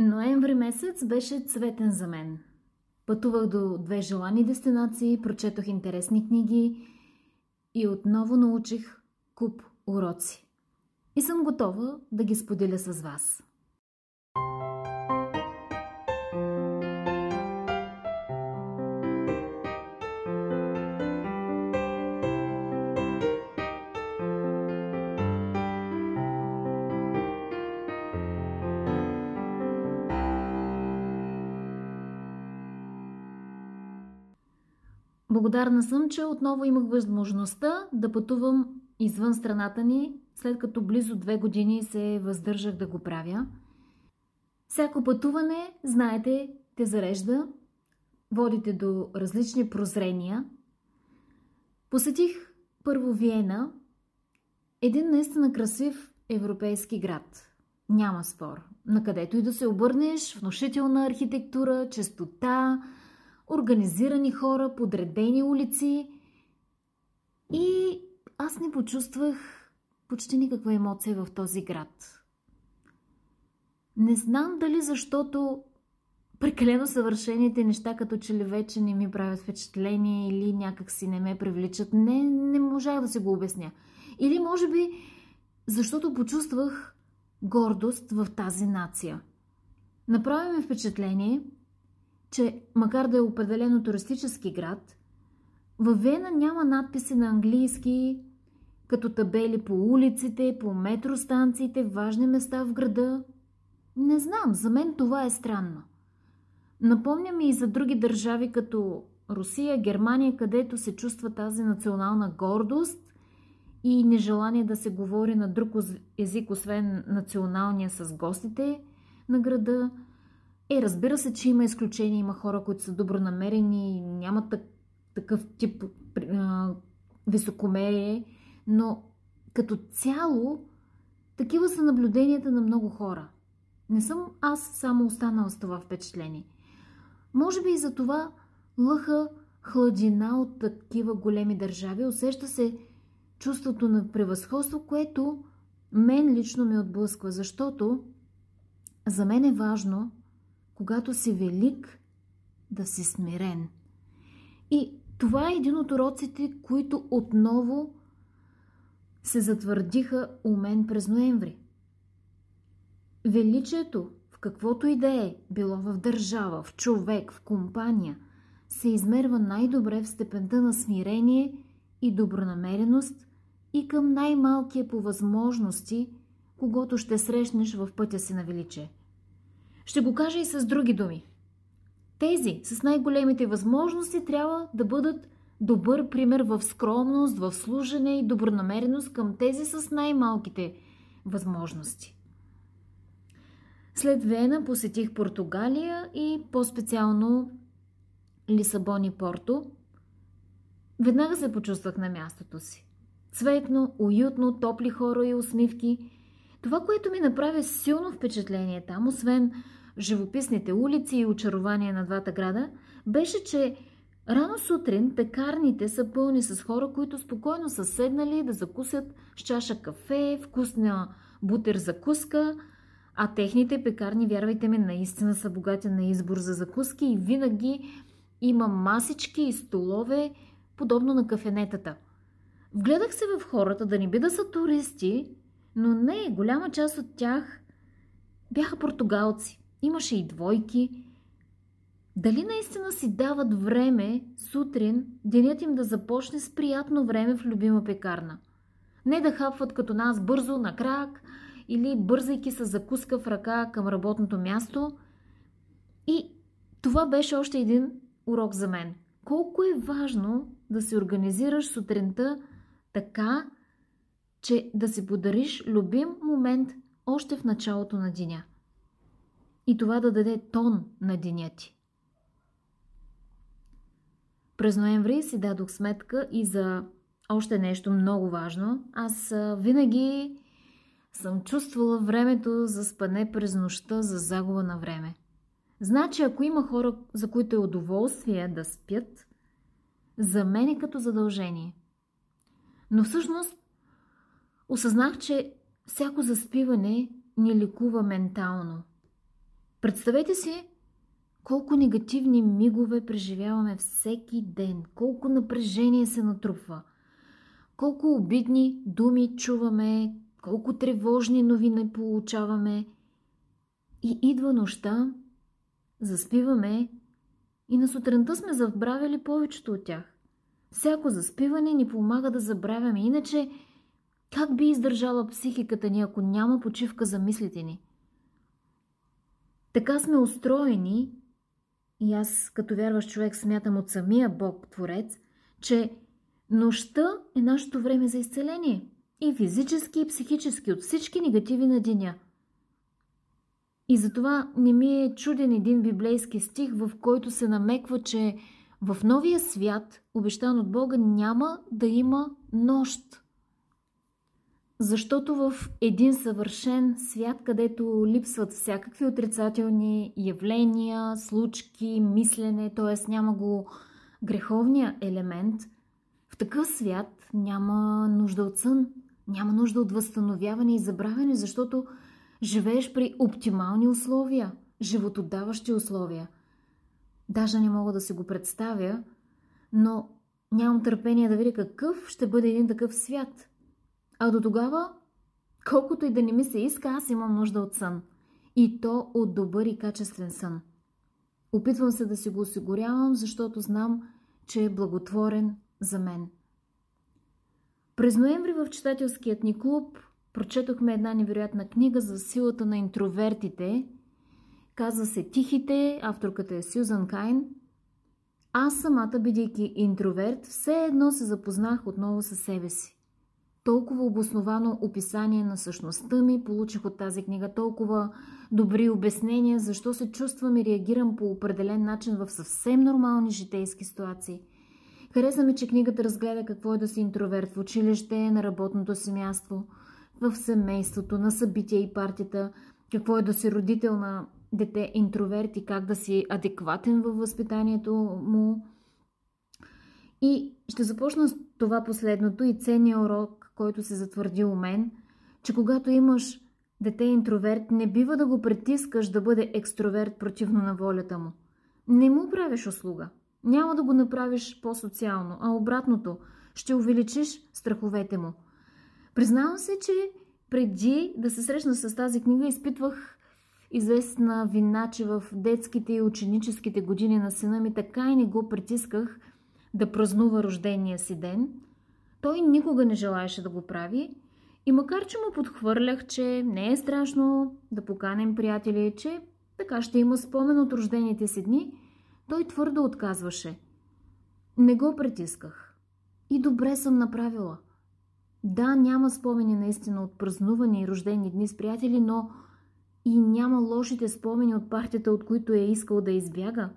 Ноември месец беше цветен за мен. Пътувах до две желани дестинации, прочетох интересни книги и отново научих куп уроци. И съм готова да ги споделя с вас. Благодарна съм, че отново имах възможността да пътувам извън страната ни, след като близо 2 години се въздържах да го правя. Всяко пътуване, знаете, те зарежда, водите до различни прозрения. Посетих първо Виена, един наистина красив европейски град. Няма спор. Накъдето и да се обърнеш, внушителна архитектура, чистота, организирани хора, подредени улици, и аз не почувствах почти никаква емоция в този град. Не знам дали защото прекалено съвършените неща като че ли вече не ми правят впечатление или някак си не ме привличат. Не можах да си го обясня. Или може би защото почувствах гордост в тази нация. Направи ми впечатление, че макар да е определено туристически град, във Виена няма надписи на английски, като табели по улиците, по метростанциите, важни места в града. Не знам, за мен това е странно. Напомня ми и за други държави, като Русия, Германия, където се чувства тази национална гордост и нежелание да се говори на друг език, освен националния, с гостите на града. Разбира се, че има изключения, има хора, които са добронамерени, нямат такъв тип високомерие, но като цяло такива са наблюденията на много хора. Не съм аз само останала с това впечатление. Може би и за това лъха хладина от такива големи държави, усеща се чувството на превъзходство, което мен лично ме отблъсква, защото за мен е важно, когато си велик, да си смирен. И това е един от уроците, които отново се затвърдиха у мен през ноември. Величието, в каквото и да е, било в държава, в човек, в компания, се измерва най-добре в степента на смирение и добронамереност и към най-малкия по възможности, когато ще срещнеш в пътя си на величие. Ще го кажа и с други думи. Тези с най-големите възможности трябва да бъдат добър пример в скромност, в служене и добронамереност към тези с най-малките възможности. След Виена посетих Португалия и по-специално Лисабон и Порто. Веднага се почувствах на мястото си. Цветно, уютно, топли хора и усмивки. Това, което ми направи силно впечатление там, освен живописните улици и очарование на двата града, беше, че рано сутрин пекарните са пълни с хора, които спокойно са седнали да закусят с чаша кафе, вкусна бутер закуска, а техните пекарни, вярвайте ми, наистина са богати на избор за закуски и винаги има масички и столове, подобно на кафенетата. Вгледах се в хората, да не би да са туристи, но не, голяма част от тях бяха португалци. Имаше и двойки. Дали наистина си дават време сутрин, денят им да започне с приятно време в любима пекарна? Не да хапват като нас бързо на крак или бързайки с закуска в ръка към работното място. И това беше още един урок за мен. Колко е важно да се организираш сутринта така, че да си подариш любим момент още в началото на деня. И това да даде тон на деня ти. През ноември си дадох сметка и за още нещо много важно. Аз винаги съм чувствала времето за спане през нощта за загуба на време. Значи, ако има хора, за които е удоволствие да спят, за мен е като задължение. Но всъщност осъзнах, че всяко заспиване ни лекува ментално. Представете си колко негативни мигове преживяваме всеки ден, колко напрежение се натрупва, колко обидни думи чуваме, колко тревожни новини получаваме и идва нощта, заспиваме и на сутринта сме забравили повечето от тях. Всяко заспиване ни помага да забравяме, иначе как би издържала психиката ни, ако няма почивка за мислите ни? Така сме устроени, и аз като вярващ човек смятам от самия Бог Творец, че нощта е нашето време за изцеление. И физически, и психически, от всички негативи на деня. И затова не ми е чуден един библейски стих, в който се намеква, че в новия свят, обещан от Бога, няма да има нощ. Защото в един съвършен свят, където липсват всякакви отрицателни явления, случки, мислене, т.е. няма го греховния елемент, в такъв свят няма нужда от сън, няма нужда от възстановяване и забравяне, защото живееш при оптимални условия, животодаващи условия. Даже не мога да си го представя, но нямам търпение да видя какъв ще бъде един такъв свят. А до тогава, колкото и да не ми се иска, аз имам нужда от сън. И то от добър и качествен сън. Опитвам се да си го осигурявам, защото знам, че е благотворен за мен. През ноември в читателският ни клуб прочетохме една невероятна книга за силата на интровертите. Казва се "Тихите", авторката е Сюзан Кайн. Аз самата, бидейки интроверт, все едно се запознах отново със себе си. Толкова обосновано описание на същността ми получих от тази книга, толкова добри обяснения, защо се чувствам и реагирам по определен начин в съвсем нормални житейски ситуации. Хареса ми, че книгата разгледа какво е да си интроверт в училище, на работното си място, в семейството, на събития и партията, какво е да си родител на дете интроверт и как да си адекватен във възпитанието му. И ще започна с това последното и ценния урок, който се затвърди у мен, че когато имаш дете интроверт, не бива да го притискаш да бъде екстроверт противно на волята му. Не му правиш услуга. Няма да го направиш по-социално, а обратното, ще увеличиш страховете му. Признавам се, че преди да се срещна с тази книга, изпитвах известна вина, че в детските и ученическите години на сина ми така и не го притисках да празнува рождения си ден. Той никога не желаеше да го прави и макар, че му подхвърлях, че не е страшно да поканем приятели, че така ще има спомен от рождените си дни, той твърдо отказваше. Не го притисках. И добре съм направила. Да, няма спомени наистина от празнувани и рождени дни с приятели, но и няма лошите спомени от партията, от които е искал да избяга.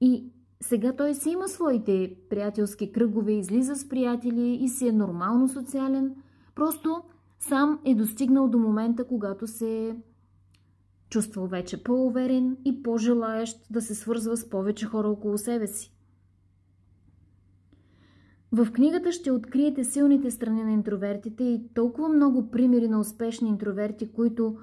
И сега той си има своите приятелски кръгове, излиза с приятели и си е нормално социален. Просто сам е достигнал до момента, когато се чувствал вече по-уверен и по-желаещ да се свързва с повече хора около себе си. В книгата ще откриете силните страни на интровертите и толкова много примери на успешни интроверти, които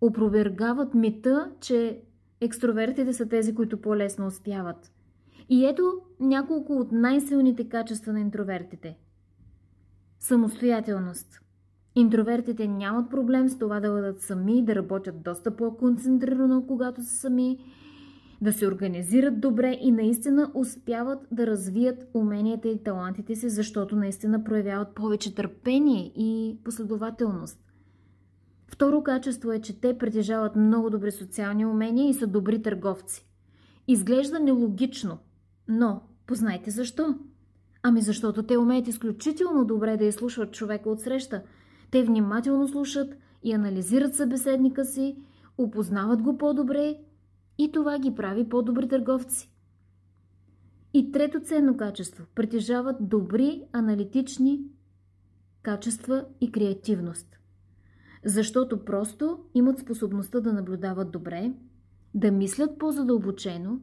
опровергават мита, че екстровертите са тези, които по-лесно успяват. И ето няколко от най-силните качества на интровертите. Самостоятелност. Интровертите нямат проблем с това да бъдат сами, да работят доста по-концентрирано, когато са сами, да се организират добре и наистина успяват да развият уменията и талантите си, защото наистина проявяват повече търпение и последователност. Второ качество е, че те притежават много добри социални умения и са добри търговци. Изглежда нелогично, но познайте защо. Ами защото те умеят изключително добре да изслушват човека отсреща. Те внимателно слушат и анализират събеседника си, опознават го по-добре и това ги прави по-добри търговци. И трето ценно качество – притежават добри аналитични качества и креативност. Защото просто имат способността да наблюдават добре, да мислят по-задълбочено,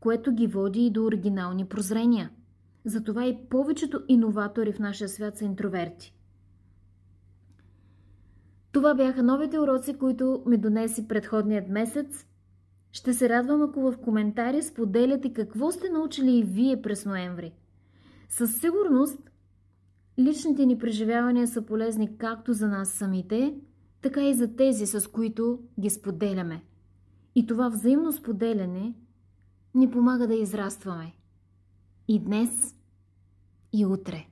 което ги води и до оригинални прозрения. Затова и повечето иноватори в нашия свят са интроверти. Това бяха новите уроци, които ми донеси предходният месец. Ще се радвам, ако в коментаря споделяте какво сте научили и вие през ноември. Със сигурност, личните ни преживявания са полезни както за нас самите, така и за тези, с които ги споделяме. И това взаимно споделяне ни помага да израстваме. И днес, и утре.